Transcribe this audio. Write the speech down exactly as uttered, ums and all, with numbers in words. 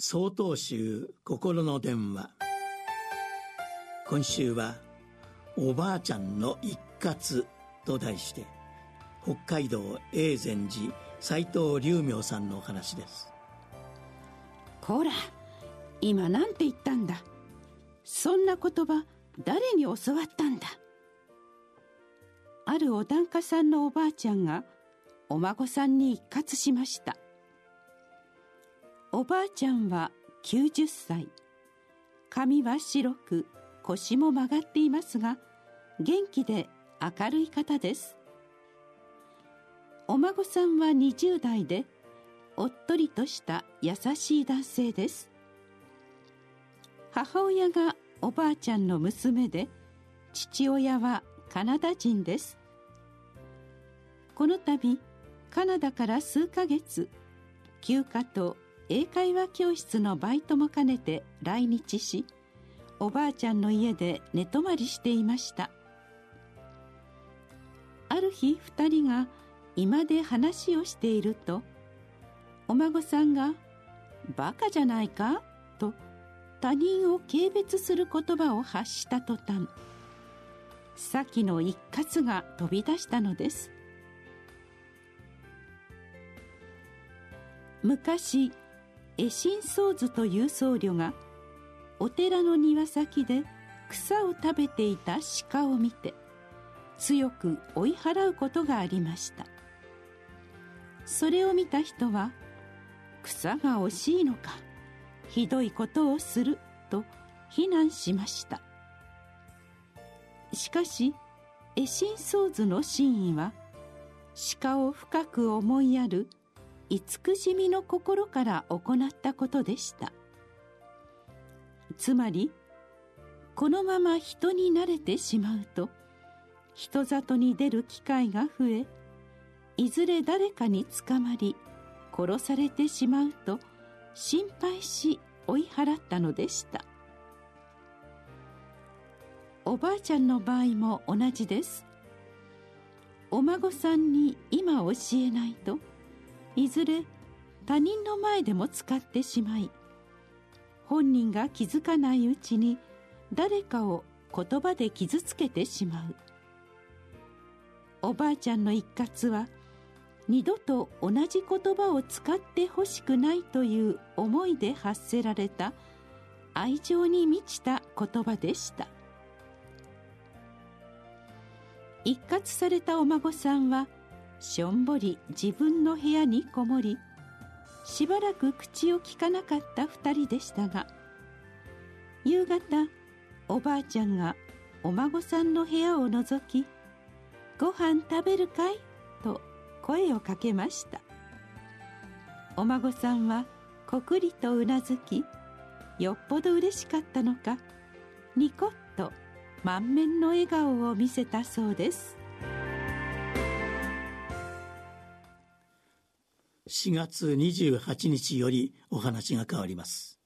曹洞宗心の電話。今週はおばあちゃんの一喝と題して、北海道永禅寺斎藤龍明さんのお話です。こら、今なんて言ったんだ。そんな言葉誰に教わったんだ。あるお檀家さんのおばあちゃんがお孫さんに一喝しました。おばあちゃんはきゅうじゅっさい、髪は白く腰も曲がっていますが、元気で明るい方です。お孫さんはにじゅうだいで、おっとりとした優しい男性です。母親がおばあちゃんの娘で、父親はカナダ人です。この度カナダから数ヶ月、休暇と英会話教室のバイトも兼ねて来日し、おばあちゃんの家で寝泊まりしていました。ある日、二人が居間で話をしていると、お孫さんが「バカじゃないか?」と他人を軽蔑する言葉を発した途端、先の一喝が飛び出したのです。昔、絵心僧図という僧侶がお寺の庭先で草を食べていた鹿を見て、強く追い払うことがありました。それを見た人は、草が惜しいのか、ひどいことをすると非難しました。しかし絵心僧図の真意は、鹿を深く思いやる慈しみの心から行ったことでした。つまり、このまま人に慣れてしまうと、人里に出る機会が増え、いずれ誰かに捕まり殺されてしまうと心配し追い払ったのでした。おばあちゃんの場合も同じです。お孫さんに今教えないと、いずれ他人の前でも使ってしまい、本人が気づかないうちに誰かを言葉で傷つけてしまう。おばあちゃんの一喝は、二度と同じ言葉を使ってほしくないという思いで発せられた愛情に満ちた言葉でした。一喝されたお孫さんはしょんぼり自分の部屋にこもり、しばらく口をきかなかった二人でしたが、夕方、おばあちゃんがお孫さんの部屋を覗き、ご飯食べるかいと声をかけました。お孫さんはこくりとうなずき、よっぽどうれしかったのか、ニコッと満面の笑顔を見せたそうです。しがつにじゅうはちにちよりお話が変わります。